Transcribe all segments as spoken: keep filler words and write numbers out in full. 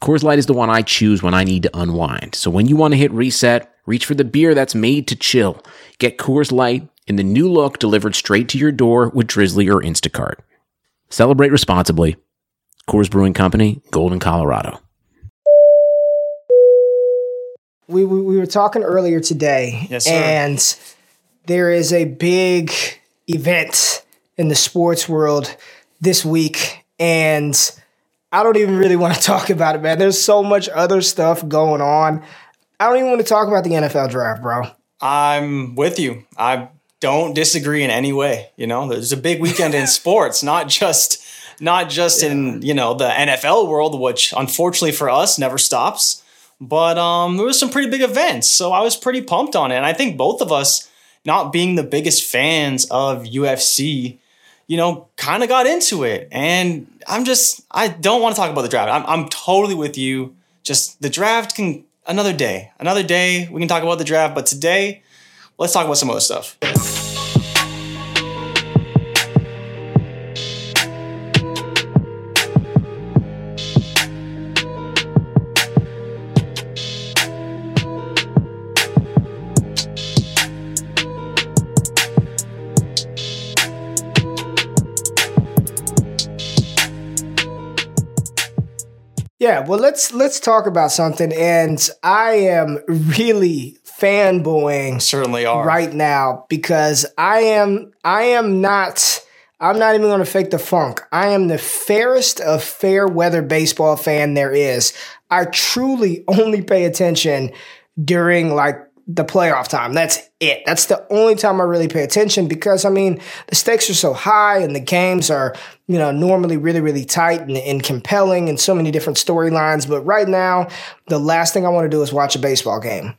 Coors Light is the one I choose when I need to unwind. So when you want to hit reset, reach for the beer that's made to chill. Get Coors Light in the new look delivered straight to your door with Drizzly or Instacart. Celebrate responsibly. Coors Brewing Company, Golden, Colorado. We we, we were talking earlier today, yes, sir. And there is a big event in the sports world this week, and I don't even really want to talk about it, man. There's so much other stuff going on. I don't even want to talk about the N F L draft, bro. I'm with you. I don't disagree in any way. You know, there's a big weekend in sports, not just not just yeah. in, you know, the N F L world, which unfortunately for us never stops. But um, there was some pretty big events, so I was pretty pumped on it. And I think both of us, not being the biggest fans of U F C, you know, kind of got into it. And I'm just, I don't want to talk about the draft. I'm, I'm totally with you. Just the draft can, another day, another day, we can talk about the draft. But today, let's talk about some other stuff. Yeah, well, let's let's talk about something, and I am really fanboying certainly are right now because I am I am not I'm not even going to fake the funk. I am the fairest of fair weather baseball fan there is. I truly only pay attention during like the playoff time. That's it. That's the only time I really pay attention because, I mean, the stakes are so high and the games are, you know, normally really, really tight and, and compelling and so many different storylines. But right now, the last thing I want to do is watch a baseball game.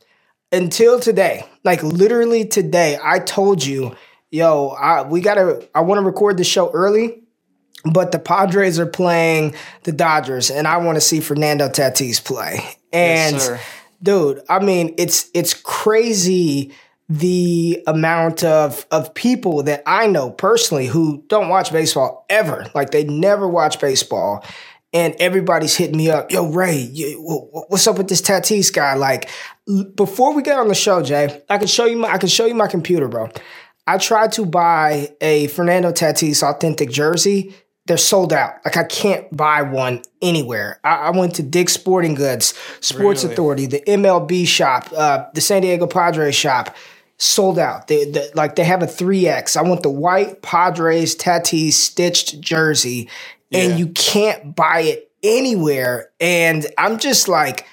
Until today, like literally today, I told you, yo, I, we got to, I want to record this show early, but the Padres are playing the Dodgers and I want to see Fernando Tatis play. And yes, sir. Dude, I mean, it's it's crazy the amount of of people that I know personally who don't watch baseball ever. Like, they never watch baseball. And everybody's hitting me up. Yo, Ray, you, what's up with this Tatis guy? Like, before we get on the show, Jay, I can show you my, I can show you my computer, bro. I tried to buy a Fernando Tatis authentic jersey. They're sold out. Like, I can't buy one anywhere. I, I went to Dick's Sporting Goods, Sports really? Authority, the M L B shop, uh, the San Diego Padres shop, sold out. They, they, like, they have a three X. I want the white Padres Tatis stitched jersey, and yeah. you can't buy it anywhere. And I'm just like,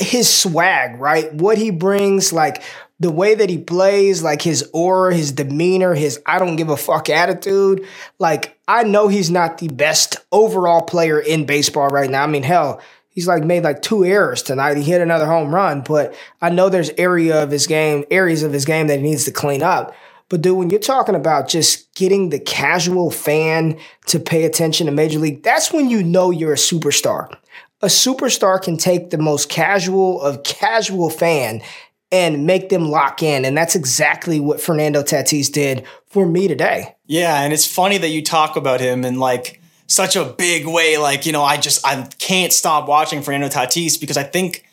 his swag, right? What he brings, like, the way that he plays, like his aura, his demeanor, his I don't give a fuck attitude. Like, I know he's not the best overall player in baseball right now. I mean, hell, he's like made like two errors tonight. He hit another home run, but I know there's area of his game, areas of his game that he needs to clean up. But dude, when you're talking about just getting the casual fan to pay attention to Major League, that's when you know you're a superstar. A superstar can take the most casual of casual fan and make them lock in. And that's exactly what Fernando Tatis did for me today. Yeah, and it's funny that you talk about him in like such a big way. Like, you know, I just, I can't stop watching Fernando Tatis because I think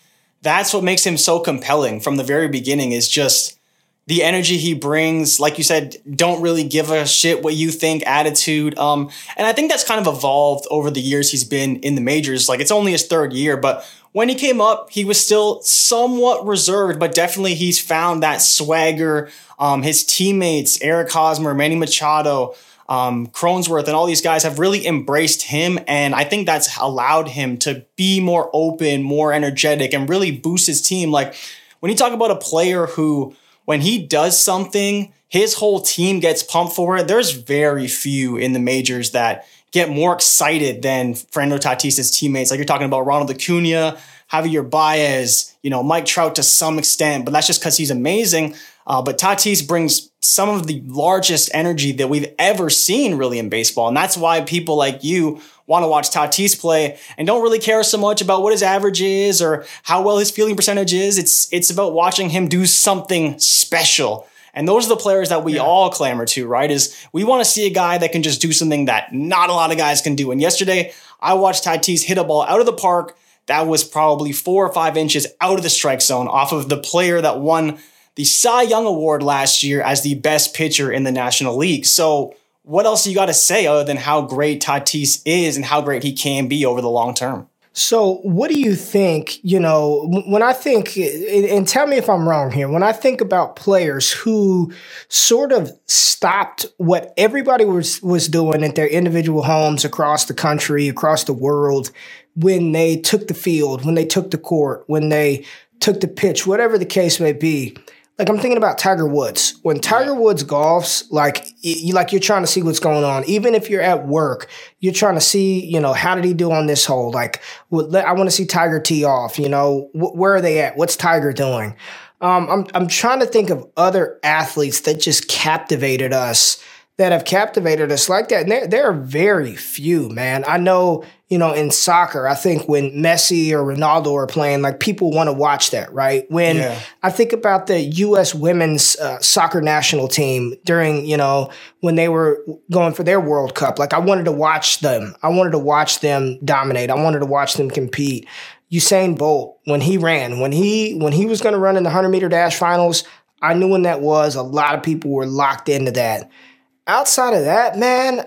that's what makes him so compelling from the very beginning is just the energy he brings. Like you said, don't really give a shit what you think attitude. Um, and I think that's kind of evolved over the years he's been in the majors. Like, it's only his third year, but when he came up, he was still somewhat reserved, but definitely he's found that swagger. Um, his teammates, Eric Hosmer, Manny Machado, um, Cronenworth, and all these guys have really embraced him. And I think that's allowed him to be more open, more energetic, and really boost his team. Like, when you talk about a player who, when he does something, his whole team gets pumped for it, there's very few in the majors that get more excited than Fernando Tatis' teammates. Like you're talking about Ronald Acuña, Javier Baez, you know, Mike Trout to some extent, but that's just because he's amazing. Uh, but Tatis brings some of the largest energy that we've ever seen really in baseball. And that's why people like you want to watch Tatis play and don't really care so much about what his average is or how well his fielding percentage is. It's, it's about watching him do something special. And those are the players that we yeah. all clamor to, right? Is we want to see a guy that can just do something that not a lot of guys can do. And yesterday I watched Tatis hit a ball out of the park that was probably four or five inches out of the strike zone off of the player that won the Cy Young Award last year as the best pitcher in the National League. So what else you got to say other than how great Tatis is and how great he can be over the long term? So what do you think, you know, when I think, and tell me if I'm wrong here, when I think about players who sort of stopped what everybody was, was doing at their individual homes across the country, across the world, when they took the field, when they took the court, when they took the pitch, whatever the case may be. Like, I'm thinking about Tiger Woods. When Tiger Woods golfs, like, you, like you're trying to see what's going on. Even if you're at work, you're trying to see, you know, how did he do on this hole? Like, I want to see Tiger tee off, you know, where are they at? What's Tiger doing? Um, I'm I'm trying to think of other athletes that just captivated us, that have captivated us like that. And there, there are very few, man. I know, you know, in soccer, I think when Messi or Ronaldo are playing, like people want to watch that, right? When yeah. I think about the U S women's uh, soccer national team during, you know, when they were going for their World Cup, like I wanted to watch them. I wanted to watch them dominate. I wanted to watch them compete. Usain Bolt, when he ran, when he when he was going to run in the one hundred meter dash finals, I knew when that was. A lot of people were locked into that. Outside of that, man,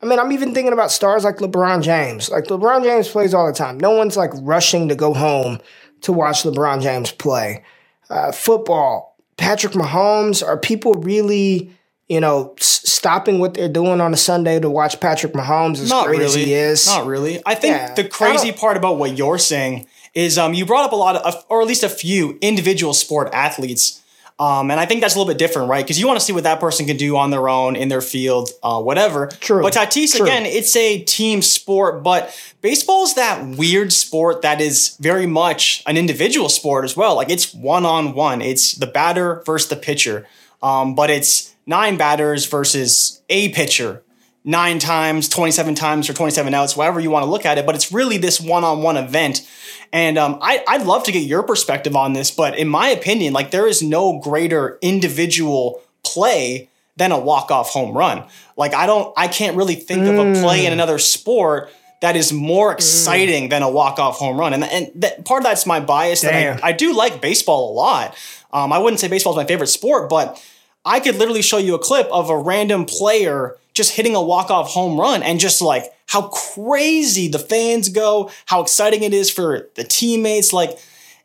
I mean, I'm even thinking about stars like LeBron James. Like, LeBron James plays all the time. No one's, like, rushing to go home to watch LeBron James play. Uh, football, Patrick Mahomes, are people really, you know, s- stopping what they're doing on a Sunday to watch Patrick Mahomes as Not great really. as he is? Not really. I think yeah, the crazy part about what you're saying is um, you brought up a lot of, or at least a few, individual sport athletes. Um, and I think that's a little bit different, right? Because you want to see what that person can do on their own, in their field, uh, whatever. True. But Tatis, True. again, it's a team sport. But baseball is that weird sport that is very much an individual sport as well. Like, it's one-on-one. It's the batter versus the pitcher. Um, but it's nine batters versus a pitcher. Nine times, twenty-seven times, or twenty-seven outs, whatever you want to look at it. But it's really this one-on-one event. And um, I, I'd love to get your perspective on this. But in my opinion, like, there is no greater individual play than a walk-off home run. Like, I don't, I can't really think mm. of a play in another sport that is more exciting mm. than a walk-off home run. And, and that, part of that's my bias. Damn. That I, I do like baseball a lot. Um, I wouldn't say baseball is my favorite sport, but I could literally show you a clip of a random player just hitting a walk-off home run and just like how crazy the fans go, how exciting it is for the teammates. Like,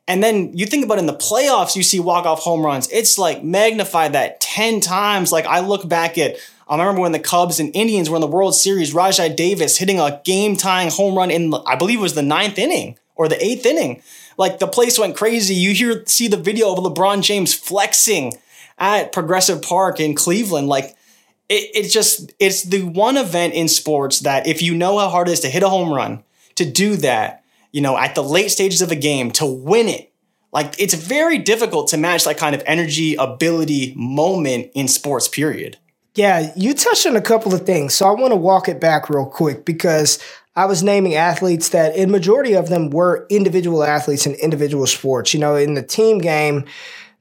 and then you think about in the playoffs, you see walk-off home runs. It's like magnify that ten times. Like, I look back at, I remember when the Cubs and Indians were in the World Series, Rajai Davis hitting a game-tying home run in, I believe it was the ninth inning or the eighth inning. Like, the place went crazy. You hear, see the video of LeBron James flexing at Progressive Park in Cleveland. Like, It, it's just, it's the one event in sports that if you know how hard it is to hit a home run, to do that, you know, at the late stages of a game, to win it, like, it's very difficult to match that kind of energy, ability, moment in sports, period. Yeah, you touched on a couple of things. So I want to walk it back real quick because I was naming athletes that in majority of them were individual athletes in individual sports. You know, in the team game,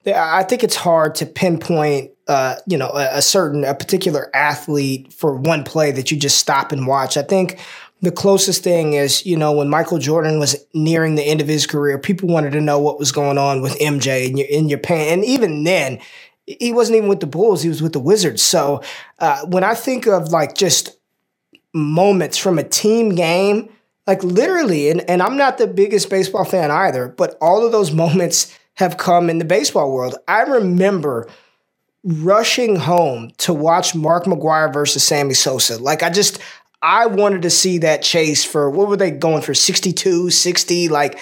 I think it's hard to pinpoint Uh, you know, a, a certain, a particular athlete for one play that you just stop and watch. I think the closest thing is, you know, when Michael Jordan was nearing the end of his career, people wanted to know what was going on with M J in your, in your pants. And even then, he wasn't even with the Bulls, he was with the Wizards. So uh, when I think of like just moments from a team game, like literally, and, and I'm not the biggest baseball fan either, but all of those moments have come in the baseball world. I remember rushing home to watch Mark McGwire versus Sammy Sosa. Like, I just, I wanted to see that chase for, what were they going for, sixty-two, sixty? Like,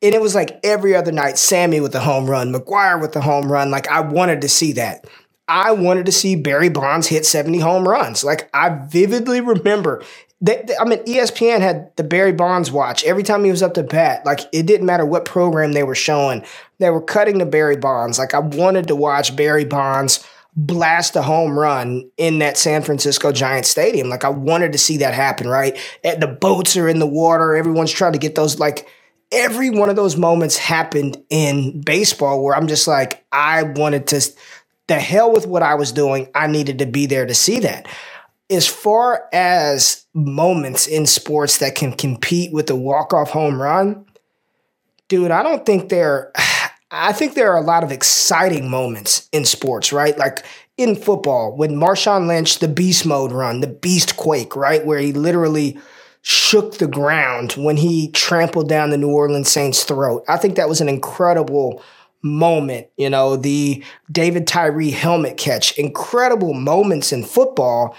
and it was like every other night, Sammy with a home run, McGwire with a home run. Like, I wanted to see that. I wanted to see Barry Bonds hit seventy home runs. Like, I vividly remember They, they, I mean, E S P N had the Barry Bonds watch every time he was up to bat. Like, it didn't matter what program they were showing. They were cutting to Barry Bonds. Like, I wanted to watch Barry Bonds blast a home run in that San Francisco Giants stadium. Like, I wanted to see that happen, right? The boats are in the water. Everyone's trying to get those, like, every one of those moments happened in baseball where I'm just like, I wanted to, the hell with what I was doing. I needed to be there to see that. As far as moments in sports that can compete with a walk-off home run, dude, I don't think there – I think there are a lot of exciting moments in sports, right? Like in football, when Marshawn Lynch, the beast mode run, the beast quake, right, where he literally shook the ground when he trampled down the New Orleans Saints' throat. I think that was an incredible – moment, you know, the David Tyree helmet catch, incredible moments in football,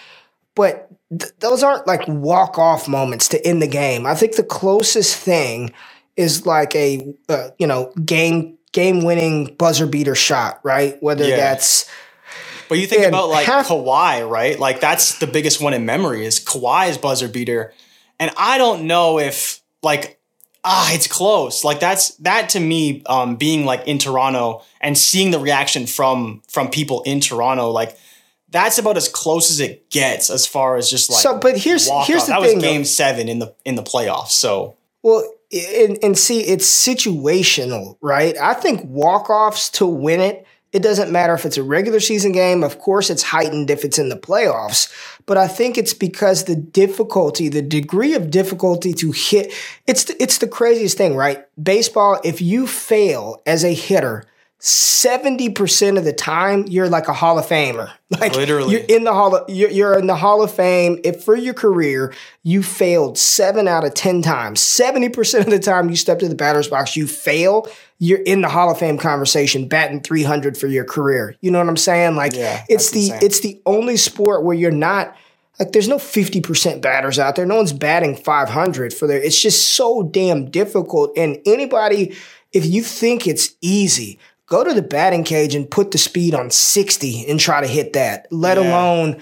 but th- those aren't like walk-off moments to end the game. I think the closest thing is like a, uh, you know, game, game-winning buzzer beater shot, right? Whether yeah. that's... But you think about like half- Kawhi, right? Like that's the biggest one in memory is Kawhi's buzzer beater. And I don't know if like... Ah, it's close. Like that's that to me, um, being like in Toronto and seeing the reaction from from people in Toronto, like that's about as close as it gets as far as just like. So, but here's here's the thing. That was game seven in the in the playoffs. So well, and and see, it's situational, right? I think walk-offs to win it. It doesn't matter if it's a regular season game. Of course, it's heightened if it's in the playoffs. But I think it's because the difficulty, the degree of difficulty to hit, it's the, it's the craziest thing, right? Baseball, if you fail as a hitter, seventy percent of the time, you're like a Hall of Famer. Like literally, you're in the Hall of, you're, you're in the Hall of Fame. If for your career, you failed seven out of ten times, seventy percent of the time you step to the batter's box, you fail, you're in the Hall of Fame conversation, batting three hundred for your career. You know what I'm saying? Like yeah, it's the, insane. It's the only sport where you're not like, there's no fifty percent batters out there. No one's batting five hundred for their, it's just so damn difficult. And anybody, if you think it's easy, go to the batting cage and put the speed on sixty and try to hit that, let yeah. alone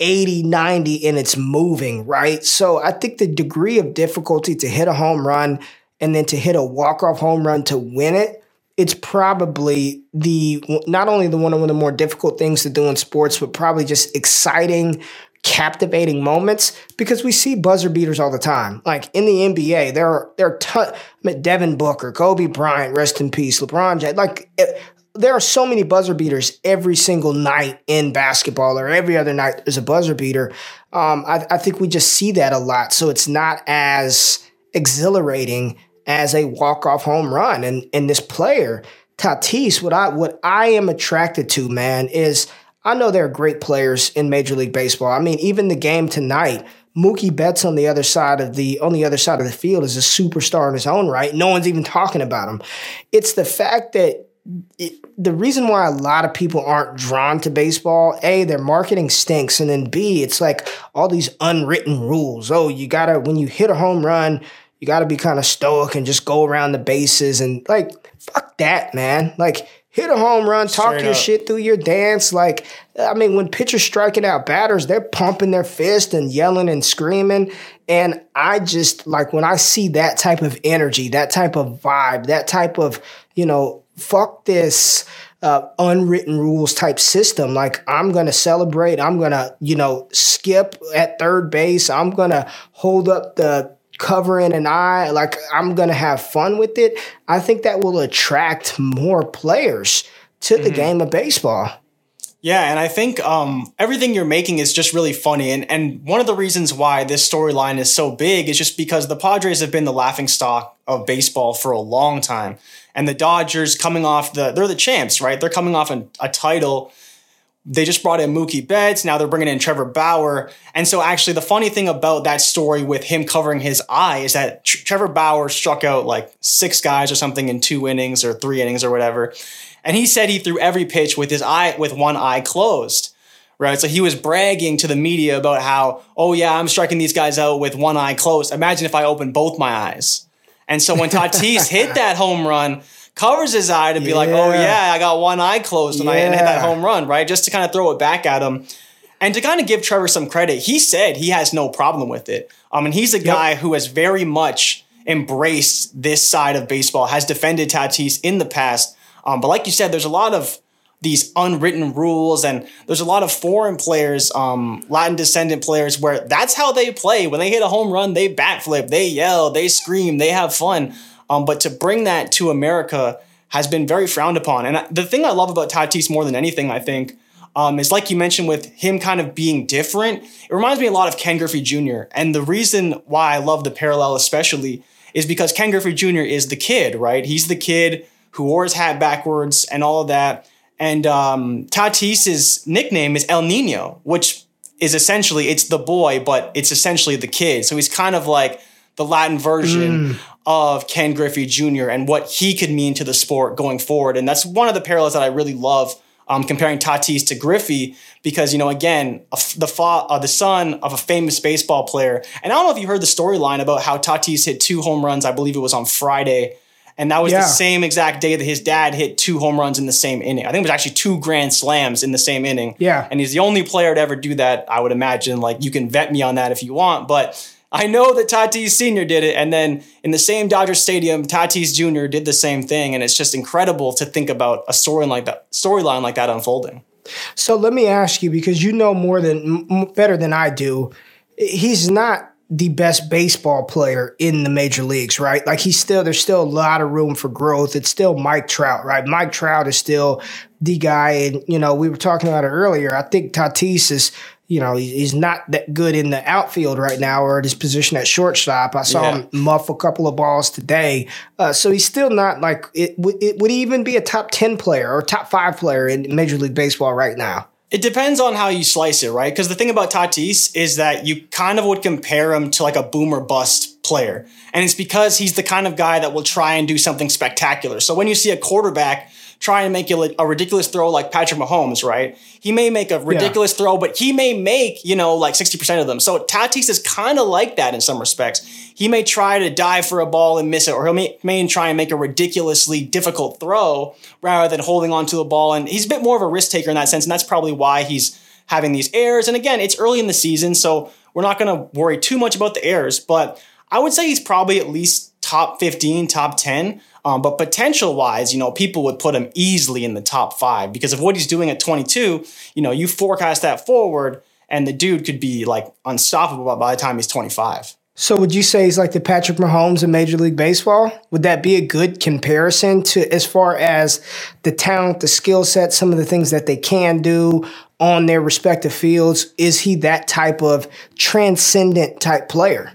eighty, ninety, and it's moving, right? So I think the degree of difficulty to hit a home run and then to hit a walk-off home run to win it, it's probably the not only the one of the more difficult things to do in sports, but probably just exciting, captivating moments because we see buzzer beaters all the time. Like in the N B A, there are there are ton, I mean, Devin Booker, Kobe Bryant, rest in peace, LeBron James. Like it, there are so many buzzer beaters every single night in basketball, or every other night there's a buzzer beater. Um, I, I think we just see that a lot, so it's not as exhilarating as a walk-off home run. And and this player Tatis, what I what I am attracted to, man, is. I know there are great players in Major League Baseball. I mean, even the game tonight, Mookie Betts on the other side of the on the other side of the field is a superstar in his own right. No one's even talking about him. It's the fact that it, the reason why a lot of people aren't drawn to baseball, A, their marketing stinks, and then B, it's like all these unwritten rules. Oh, you gotta when you hit a home run, you gotta be kind of stoic and just go around the bases and like fuck that, man. Like. Hit a home run, talk Straight your up. shit through your dance. Like, I mean, when pitchers striking out batters, they're pumping their fist and yelling and screaming. And I just, like, when I see that type of energy, that type of vibe, that type of, you know, fuck this uh, unwritten rules type system. Like, I'm going to celebrate. I'm going to, you know, skip at third base. I'm going to hold up the covering an eye, like I'm going to have fun with it. I think that will attract more players to the mm-hmm. game of baseball. Yeah, and I think um, everything you're making is just really funny. And and one of the reasons why this storyline is so big is just because the Padres have been the laughingstock of baseball for a long time. And the Dodgers coming off the, they're the champs, right? They're coming off an, a title. They just brought in Mookie Betts. Now they're bringing in Trevor Bauer. And so actually the funny thing about that story with him covering his eye is that Tr- Trevor Bauer struck out like six guys or something in two innings or three innings or whatever. And he said he threw every pitch with his eye, with one eye closed, right? So he was bragging to the media about how, oh yeah, I'm striking these guys out with one eye closed. Imagine if I opened both my eyes. And so when Tatis hit that home run, covers his eye to be yeah. like, oh, yeah, I got one eye closed and yeah. I hit that home run, right? Just to kind of throw it back at him. And to kind of give Trevor some credit, he said he has no problem with it. Um, and he's a guy yep. who has very much embraced this side of baseball, has defended Tatis in the past. Um, but like you said, there's a lot of these unwritten rules, and there's a lot of foreign players, um, Latin descendant players, where that's how they play. When they hit a home run, they backflip, they yell, they scream, they have fun. Um, but to bring that to America has been very frowned upon. And the thing I love about Tatis more than anything, I think, um, is like you mentioned with him kind of being different. It reminds me a lot of Ken Griffey Junior And the reason why I love the parallel especially is because Ken Griffey Junior is the kid, right? He's the kid who wore his hat backwards and all of that. And um, Tatis's nickname is El Nino, which is essentially, it's the boy, but it's essentially the kid. So he's kind of like the Latin version mm. of Ken Griffey Junior and what he could mean to the sport going forward. And that's one of the parallels that I really love, um, comparing Tatis to Griffey, because, you know, again, the fa- uh, the son of a famous baseball player. And I don't know if you heard the storyline about how Tatis hit two home runs, I believe it was on Friday. And that was yeah. the same exact day that his dad hit two home runs in the same inning. I think it was actually two grand slams in the same inning. Yeah. And he's the only player to ever do that, I would imagine. Like, you can vet me on that if you want. But I know that Tatis Senior did it. And then in the same Dodger Stadium, Tatis Junior did the same thing. And it's just incredible to think about a storyline like that, storyline like that unfolding. So let me ask you, because you know more than m- better than I do, he's not the best baseball player in the major leagues, right? Like he's still, there's still a lot of room for growth. It's still Mike Trout, right? Mike Trout is still the guy. And, you know, we were talking about it earlier. I think Tatis is, you know, he's not that good in the outfield right now or at his position at shortstop. I saw yeah. him muff a couple of balls today. Uh, so he's still not like, it, it would he even be a top ten player or top five player in Major League Baseball right now? It depends on how you slice it, right? Because the thing about Tatis is that you kind of would compare him to like a boom or bust player. And it's because he's the kind of guy that will try and do something spectacular. So when you see a quarterback try and make a ridiculous throw like Patrick Mahomes, right? He may make a ridiculous yeah. throw, but he may make, you know, like sixty percent of them. So Tatis is kind of like that in some respects. He may try to dive for a ball and miss it, or he may, may try and make a ridiculously difficult throw rather than holding onto the ball. And he's a bit more of a risk taker in that sense. And that's probably why he's having these errors. And again, it's early in the season, so we're not going to worry too much about the errors, but I would say he's probably at least top fifteen, top ten. Um, but potential-wise, you know, people would put him easily in the top five because of what he's doing at twenty-two. You know, you forecast that forward, and the dude could be, like, unstoppable by the time he's twenty-five. So would you say he's like the Patrick Mahomes in Major League Baseball? Would that be a good comparison to as far as the talent, the skill set, some of the things that they can do on their respective fields? Is he that type of transcendent type player?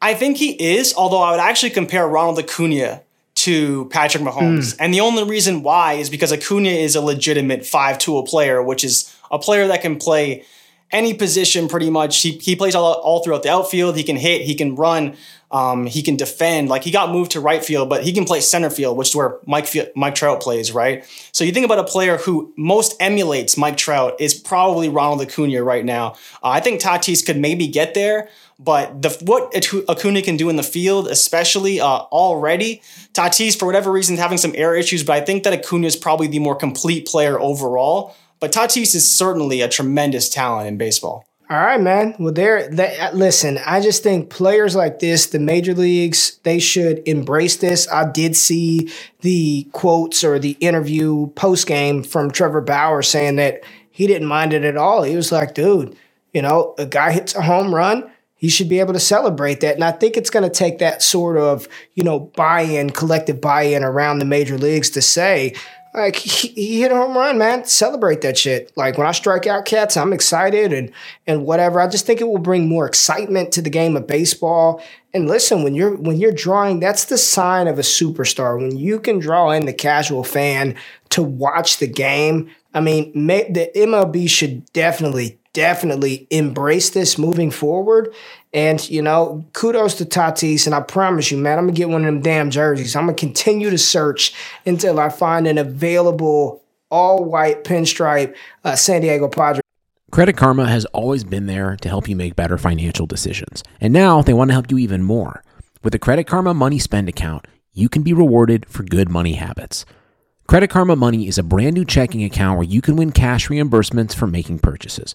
I think he is, although I would actually compare Ronald Acuña to Patrick Mahomes. Mm. And the only reason why is because Acuna is a legitimate five-tool player, which is a player that can play any position pretty much. He he plays all, all throughout the outfield. He can hit, he can run, um, he can defend. Like he got moved to right field, but he can play center field, which is where Mike Mike Trout plays, right? So you think about a player who most emulates Mike Trout is probably Ronald Acuna right now. Uh, I think Tatis could maybe get there, but the what Acuna can do in the field, especially uh, already, Tatis, for whatever reason, is having some error issues, but I think that Acuna is probably the more complete player overall. But Tatis is certainly a tremendous talent in baseball. All right, man. Well, there. They, listen, I just think players like this, the major leagues, they should embrace this. I did see the quotes or the interview post game from Trevor Bauer saying that he didn't mind it at all. He was like, dude, you know, a guy hits a home run, he should be able to celebrate that. And I think it's going to take that sort of, you know, buy-in, collective buy-in around the major leagues to say, like, he, he hit a home run, man. Celebrate that shit. Like, when I strike out cats, I'm excited and and whatever. I just think it will bring more excitement to the game of baseball. And listen, when you're when you're drawing, that's the sign of a superstar. When you can draw in the casual fan to watch the game, I mean, may, the M L B should definitely, definitely embrace this moving forward. And, you know, kudos to Tatis. And I promise you, man, I'm going to get one of them damn jerseys. I'm going to continue to search until I find an available all-white pinstripe uh, San Diego Padres. Credit Karma has always been there to help you make better financial decisions. And now they want to help you even more. With the Credit Karma Money Spend account, you can be rewarded for good money habits. Credit Karma Money is a brand new checking account where you can win cash reimbursements for making purchases.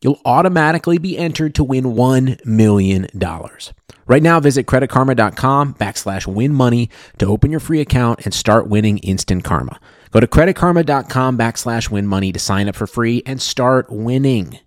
you'll automatically be entered to win one million dollars. Right now, visit credit karma dot com backslash win money to open your free account and start winning Instant Karma. Go to credit karma dot com backslash win money to sign up for free and start winning.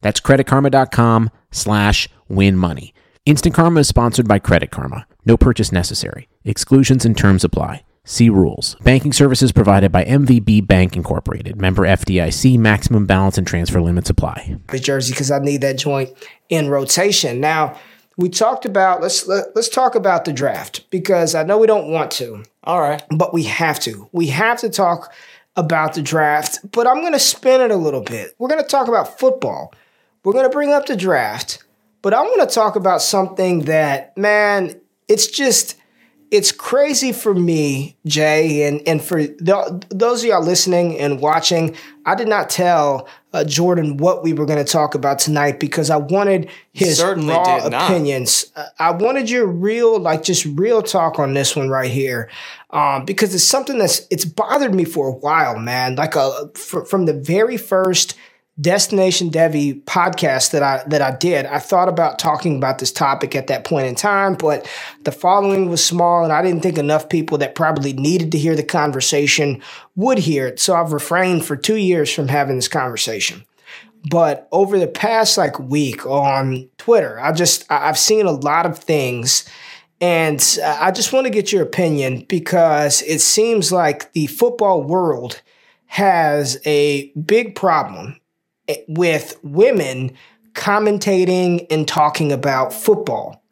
That's credit karma dot com slash win money. Instant Karma is sponsored by Credit Karma. No purchase necessary. Exclusions and terms apply. See rules. Banking services provided by M V B Bank Incorporated. Member F D I C. Maximum balance and transfer limits apply. Jersey, because I need that joint in rotation. Now, we talked about, let's let, let's talk about the draft, because I know we don't want to. All right. But we have to. We have to talk about the draft, but I'm going to spin it a little bit. We're going to talk about football. We're going to bring up the draft, but I'm going to talk about something that, man, it's just... It's crazy for me, Jay, and, and for the, those of y'all listening and watching, I did not tell uh, Jordan what we were going to talk about tonight because I wanted his raw opinions. Uh, I wanted your real, like just real talk on this one right here um, because it's something that's, it's bothered me for a while, man. Like a, for, from the very first Destination Devi podcast that I that I did, I thought about talking about this topic at that point in time, but the following was small, and I didn't think enough people that probably needed to hear the conversation would hear it. So I've refrained for two years from having this conversation. But over the past like week on Twitter, I just I've seen a lot of things, and I just want to get your opinion because it seems like the football world has a big problem with women commentating and talking about football.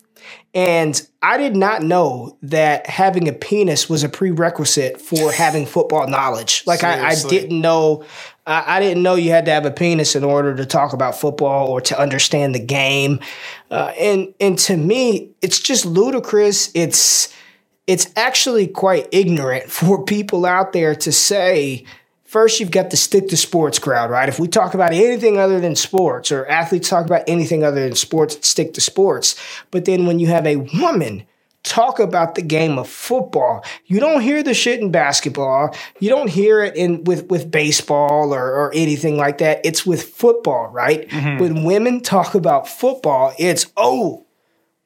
And I did not know that having a penis was a prerequisite for having football knowledge. Like I, I didn't know, I, I didn't know you had to have a penis in order to talk about football or to understand the game. Uh, and and to me, it's just ludicrous. It's it's actually quite ignorant for people out there to say. First, you've got the stick to sports crowd, right? If we talk about anything other than sports or athletes talk about anything other than sports, stick to sports. But then when you have a woman talk about the game of football, you don't hear the shit in basketball. You don't hear it in with, with baseball or, or anything like that. It's with football, right? Mm-hmm. When women talk about football, it's, oh,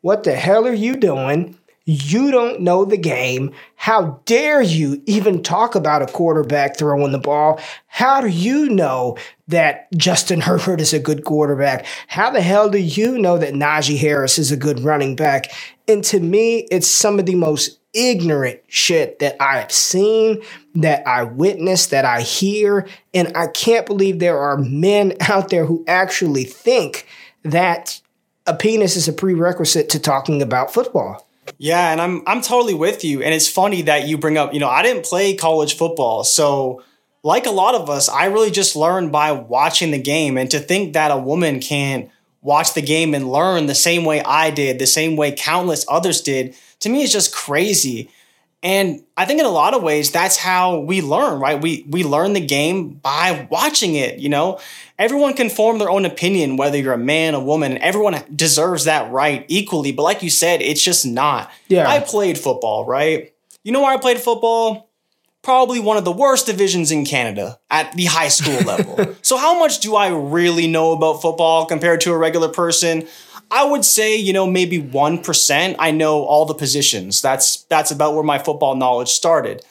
what the hell are you doing? You don't know the game. How dare you even talk about a quarterback throwing the ball? How do you know that Justin Herbert is a good quarterback? How the hell do you know that Najee Harris is a good running back? And to me, it's some of the most ignorant shit that I have seen, that I witnessed, that I hear. And I can't believe there are men out there who actually think that a penis is a prerequisite to talking about football. Yeah, and I'm I'm totally with you. And it's funny that you bring up, you know, I didn't play college football. So like a lot of us, I really just learned by watching the game. And to think that a woman can watch the game and learn the same way I did, the same way countless others did, to me is just crazy. And I think in a lot of ways, that's how we learn, right? We we learn the game by watching it, you know? Everyone can form their own opinion, whether you're a man, a woman, and everyone deserves that right equally. But like you said, it's just not. Yeah. I played football, right? You know where I played football? Probably one of the worst divisions in Canada at the high school level. So how much do I really know about football compared to a regular person? I would say, you know, maybe one percent. I know all the positions. That's that's about where my football knowledge started.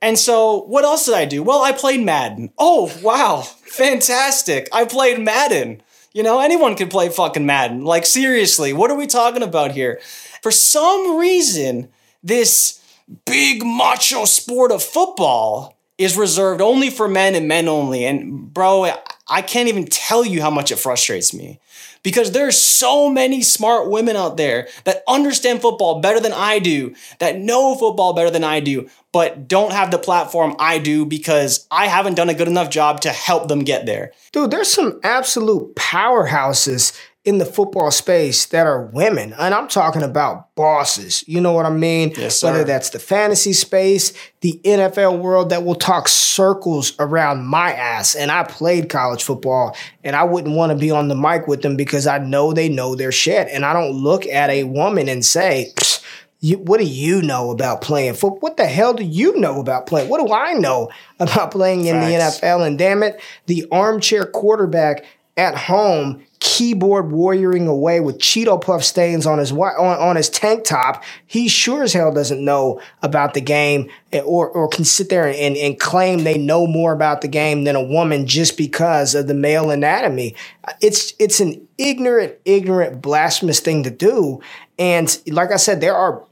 And so what else did I do? Well, I played Madden. Oh, wow. Fantastic. I played Madden. You know, anyone can play fucking Madden. Like, seriously, what are we talking about here? For some reason, this big macho sport of football is reserved only for men and men only. And bro, I can't even tell you how much it frustrates me. Because there's so many smart women out there that understand football better than I do, that know football better than I do, but don't have the platform I do because I haven't done a good enough job to help them get there. Dude, there's some absolute powerhouses in the football space that are women. And I'm talking about bosses. You know what I mean? Yes, sir. Whether that's the fantasy space, the N F L world, that will talk circles around my ass. And I played college football, and I wouldn't want to be on the mic with them because I know they know their shit. And I don't look at a woman and say, You, what do you know about playing football? What the hell do you know about playing? What do I know about playing in Facts. the N F L? And damn it, the armchair quarterback at home, keyboard warrioring away with Cheeto Puff stains on his on, on his tank top, he sure as hell doesn't know about the game, or or can sit there and, and claim they know more about the game than a woman just because of the male anatomy. It's it's an ignorant, ignorant, blasphemous thing to do. And like I said, there are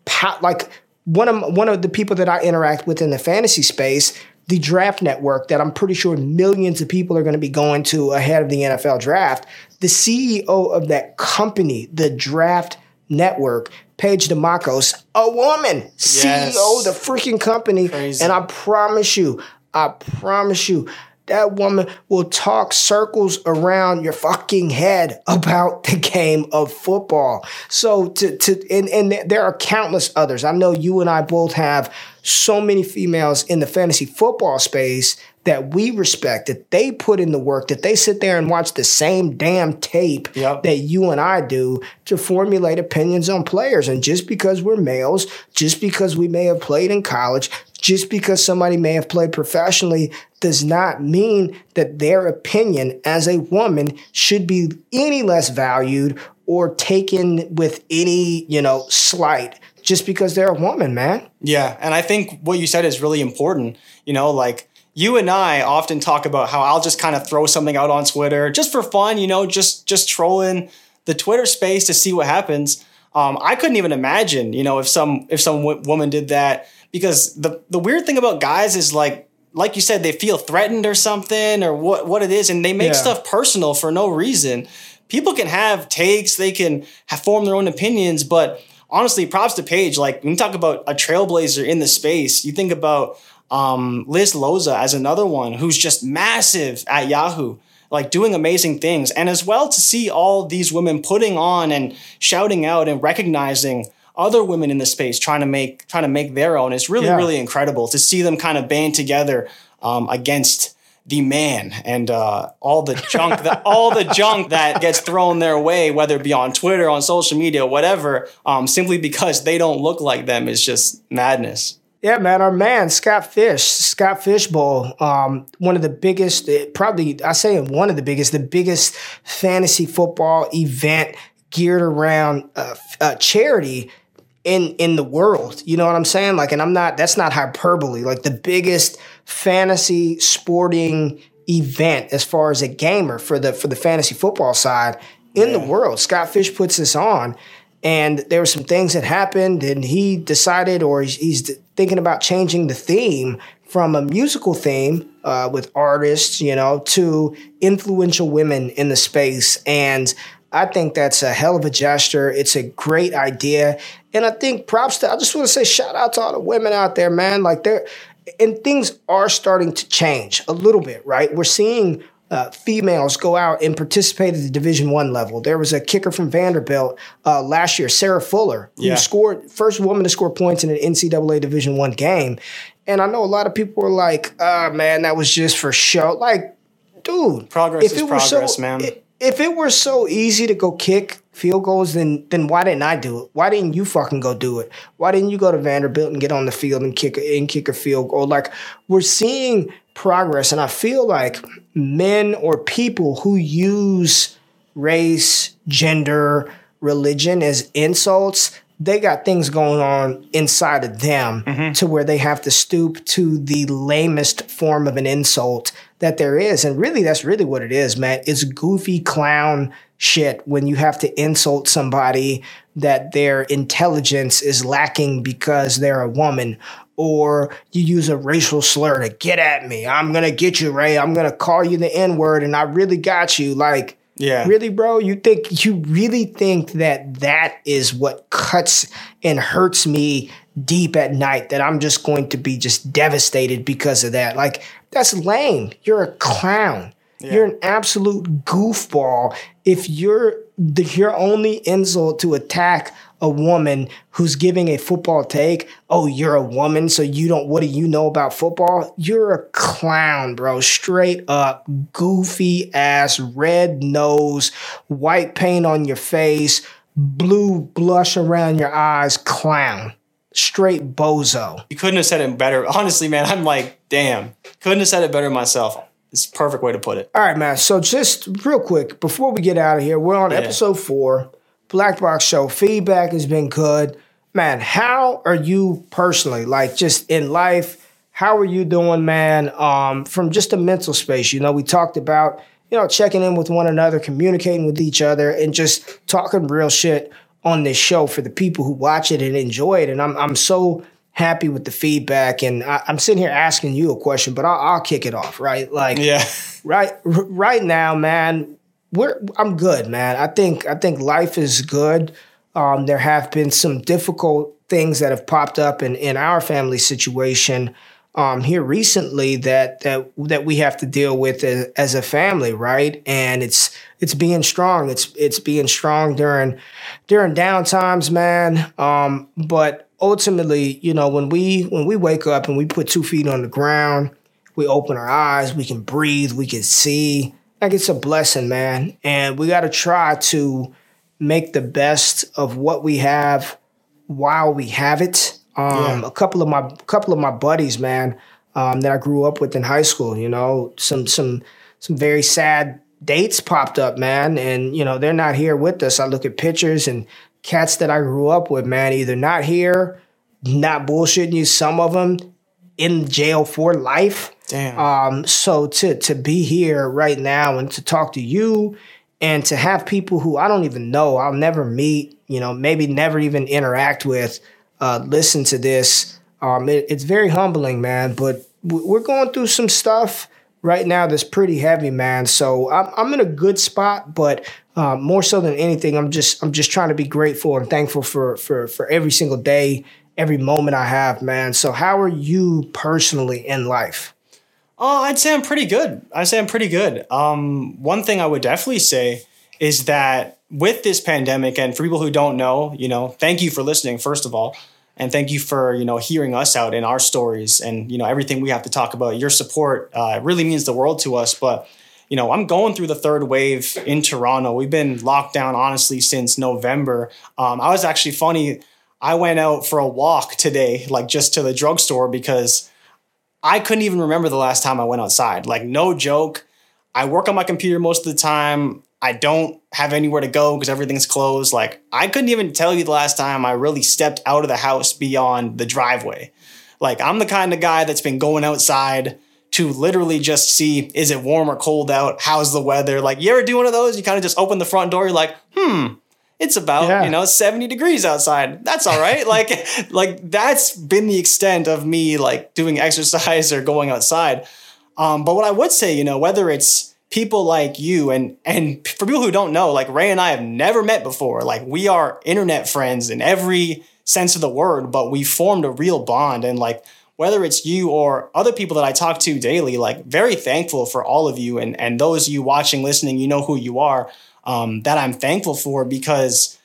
like one of one of the people that I interact with in the fantasy space, the Draft Network, that I'm pretty sure millions of people are going to be going to ahead of the N F L draft. The C E O of that company, the Draft Network, Paige DeMacos, a woman, yes. C E O of the freaking company. Crazy. And I promise you, I promise you, that woman will talk circles around your fucking head about the game of football. So to to and, and there are countless others. I know you and I both have so many females in the fantasy football space that we respect, that they put in the work, that they sit there and watch the same damn tape yep. that you and I do to formulate opinions on players. And just because we're males, just because we may have played in college, just because somebody may have played professionally, does not mean that their opinion as a woman should be any less valued or taken with any, you know, slight just because they're a woman, man. Yeah. And I think what you said is really important. You know, like, you and I often talk about how I'll just kind of throw something out on Twitter just for fun, you know, just just trolling the Twitter space to see what happens. Um, I couldn't even imagine, you know, if some if some w- woman did that, because the the weird thing about guys is like, like you said, they feel threatened or something or what what it is, and they make yeah. stuff personal for no reason. People can have takes, they can have, form their own opinions, but honestly, props to Paige. Like, when you talk about a trailblazer in the space, you think about Um, Liz Loza as another one who's just massive at Yahoo, like doing amazing things. And as well, to see all these women putting on and shouting out and recognizing other women in the space, trying to make trying to make their own. It's really, yeah. really incredible to see them kind of band together um, against the man and uh, all the junk that all the junk that gets thrown their way, whether it be on Twitter, on social media, whatever, um, simply because they don't look like them. It's just madness. Yeah, man, our man, Scott Fish, Scott Fishbowl, um, one of the biggest, probably, I say one of the biggest, the biggest fantasy football event geared around uh, uh, charity in in the world. You know what I'm saying? Like, and I'm not, that's not hyperbole, like the biggest fantasy sporting event as far as a gamer for the, for the fantasy football side in yeah. the world. Scott Fish puts this on. And there were some things that happened, and he decided, or he's, he's thinking about changing the theme from a musical theme uh, with artists, you know, to influential women in the space. And I think that's a hell of a gesture. It's a great idea. And I think props to, I just want to say shout out to all the women out there, man. Like, they're, and things are starting to change a little bit, right? We're seeing Uh, females go out and participate at the Division One level. There was a kicker from Vanderbilt uh, last year, Sarah Fuller, who yeah. scored, first woman to score points in an N C double A Division One game. And I know a lot of people were like, "Ah, oh, man, that was just for show." Like, dude, progress if is it progress, were so, man. It, if it were so easy to go kick field goals, then then why didn't I do it? Why didn't you fucking go do it? Why didn't you go to Vanderbilt and get on the field and kick and kick a field goal? Like, we're seeing progress, and I feel like men or people who use race, gender, religion as insults, they got things going on inside of them mm-hmm. to where they have to stoop to the lamest form of an insult that there is. And really, that's really what it is, man. It's goofy clown shit when you have to insult somebody that their intelligence is lacking because they're a woman, or you use a racial slur to get at me. I'm going to get you, Ray. I'm going to call you the N-word, and I really got you. Like, yeah. really, bro? You think you really think that that is what cuts and hurts me deep at night, that I'm just going to be just devastated because of that? Like, that's lame. You're a clown. Yeah. You're an absolute goofball if you're the, your only insult to attack a woman who's giving a football take, oh, you're a woman, so you don't, what do you know about football? You're a clown, bro. Straight up, goofy ass, red nose, white paint on your face, blue blush around your eyes, clown. Straight bozo. You couldn't have said it better. Honestly, man, I'm like, damn. Couldn't have said it better myself. It's the perfect way to put it. All right, man. So just real quick, before we get out of here, we're on yeah. episode four. Black Box Show. Feedback has been good. Man, how are you personally, like just in life, how are you doing, man, um, from just a mental space? You know, we talked about, you know, checking in with one another, communicating with each other, and just talking real shit on this show for the people who watch it and enjoy it. And I'm I'm so happy with the feedback. And I, I'm sitting here asking you a question, but I'll, I'll kick it off, right? Like, yeah. right r- right now, man, we're I'm good, man. I think I think life is good. Um, there have been some difficult things that have popped up in, in our family situation um, here recently that that that we have to deal with as, as a family, right? And it's it's being strong. It's it's being strong during during down times, man. Um, but ultimately, you know, when we when we wake up and we put two feet on the ground, we open our eyes, we can breathe, we can see. Like, it's a blessing, man. And we got to try to make the best of what we have while we have it. Um, yeah. A couple of my a couple of my buddies, man, um, that I grew up with in high school, you know, some some some very sad dates popped up, man. And, you know, they're not here with us. I look at pictures and cats that I grew up with, man, either not here, not bullshitting you, some of them in jail for life. Damn. Um, so to to be here right now and to talk to you and to have people who I don't even know, I'll never meet, you know, maybe never even interact with, uh, listen to this. Um, it, it's very humbling, man, but we're going through some stuff right now that's pretty heavy, man. So I'm, I'm in a good spot, but uh, more so than anything, I'm just I'm just trying to be grateful and thankful for for, for every single day, every moment I have, man. So how are you personally in life? Oh, I'd say I'm pretty good. I'd say I'm pretty good. Um, one thing I would definitely say is that with this pandemic, and for people who don't know, you know, thank you for listening, first of all. And thank you for, you know, hearing us out in our stories and, you know, everything we have to talk about. Your support uh, really means the world to us. But, you know, I'm going through the third wave in Toronto. We've been locked down, honestly, since November. Um, I was actually funny. I went out for a walk today, like just to the drugstore, because I couldn't even remember the last time I went outside. Like, no joke. I work on my computer most of the time. I don't have anywhere to go because everything's closed. Like, I couldn't even tell you the last time I really stepped out of the house beyond the driveway. Like, I'm the kind of guy that's been going outside to literally just see, is it warm or cold out? How's the weather? Like, you ever do one of those? You kind of just open the front door. You're like, hmm. It's about, yeah. you know, seventy degrees outside. That's all right. like, like that's been the extent of me, like, doing exercise or going outside. Um, but what I would say, you know, whether it's people like you and, and for people who don't know, like, Ray and I have never met before. Like, we are internet friends in every sense of the word, but we formed a real bond. And, like, whether it's you or other people that I talk to daily, like, very thankful for all of you. And, and those of you watching, listening, you know who you are. Um, that I'm thankful for, because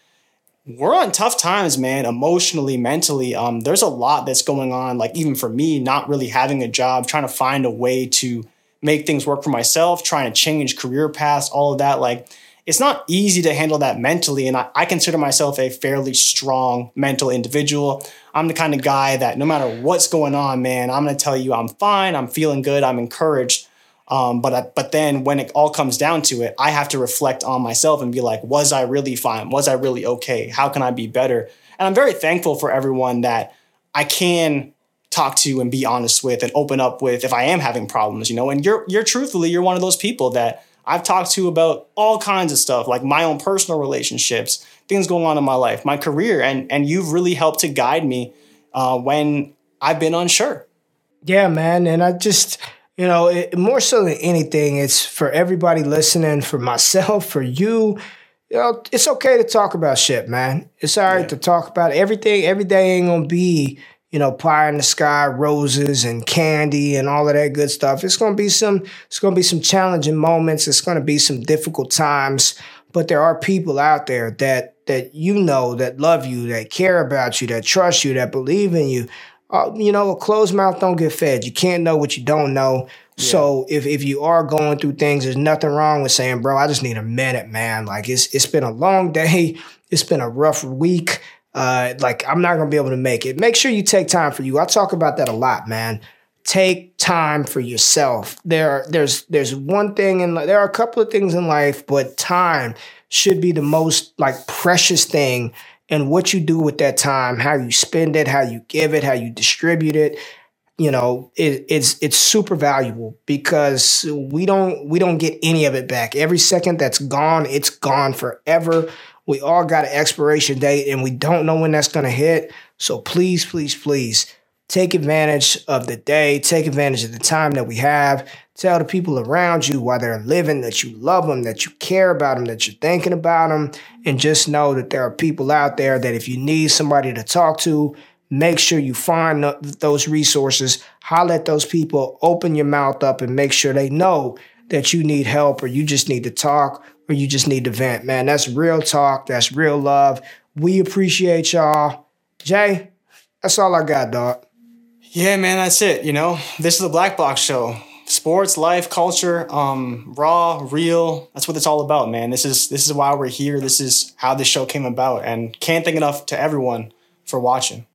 we're on tough times, man, emotionally, mentally. Um, there's a lot that's going on, like, even for me, not really having a job, trying to find a way to make things work for myself, trying to change career paths, all of that. Like, it's not easy to handle that mentally. And I, I consider myself a fairly strong mental individual. I'm the kind of guy that no matter what's going on, man, I'm going to tell you I'm fine, I'm feeling good, I'm encouraged. Um, but I, but then when it all comes down to it, I have to reflect on myself and be like, was I really fine? Was I really okay? How can I be better? And I'm very thankful for everyone that I can talk to and be honest with and open up with if I am having problems, you know. And you're you're truthfully, you're one of those people that I've talked to about all kinds of stuff, like my own personal relationships, things going on in my life, my career. And, and you've really helped to guide me uh, when I've been unsure. Yeah, man. And I just... You know, it, more so than anything, it's for everybody listening, for myself, for you. You know, it's okay to talk about shit, man. It's all right yeah. to talk about everything. Every day ain't going to be, you know, pie in the sky, roses and candy and all of that good stuff. It's going to be some, it's going to be some challenging moments. It's going to be some difficult times. But there are people out there that that you know, that love you, that care about you, that trust you, that believe in you. Uh, you know, a closed mouth don't get fed. You can't know what you don't know. Yeah. So if, if you are going through things, there's nothing wrong with saying, bro, I just need a minute, man. Like, it's it's been a long day. It's been a rough week. Uh, like, I'm not going to be able to make it. Make sure you take time for you. I talk about that a lot, man. Take time for yourself. There, are, there's, there's one thing in there are a couple of things in life, but time should be the most like precious thing. And what you do with that time, how you spend it, how you give it, how you distribute it, you know, it, it's it's super valuable because we don't we don't get any of it back. Every second that's gone, it's gone forever. We all got an expiration date, and we don't know when that's going to hit. So please, please, please. Take advantage of the day. Take advantage of the time that we have. Tell the people around you while they're living that you love them, that you care about them, that you're thinking about them. And just know that there are people out there that if you need somebody to talk to, make sure you find those resources. Holler at those people. Open your mouth up and make sure they know that you need help or you just need to talk or you just need to vent. Man, that's real talk. That's real love. We appreciate y'all. Jay, that's all I got, dog. Yeah, man, that's it. You know, this is the Black Box Show. Sports, life, culture, um, raw, real. That's what it's all about, man. This is this is why we're here. This is how this show came about. And can't thank enough to everyone for watching.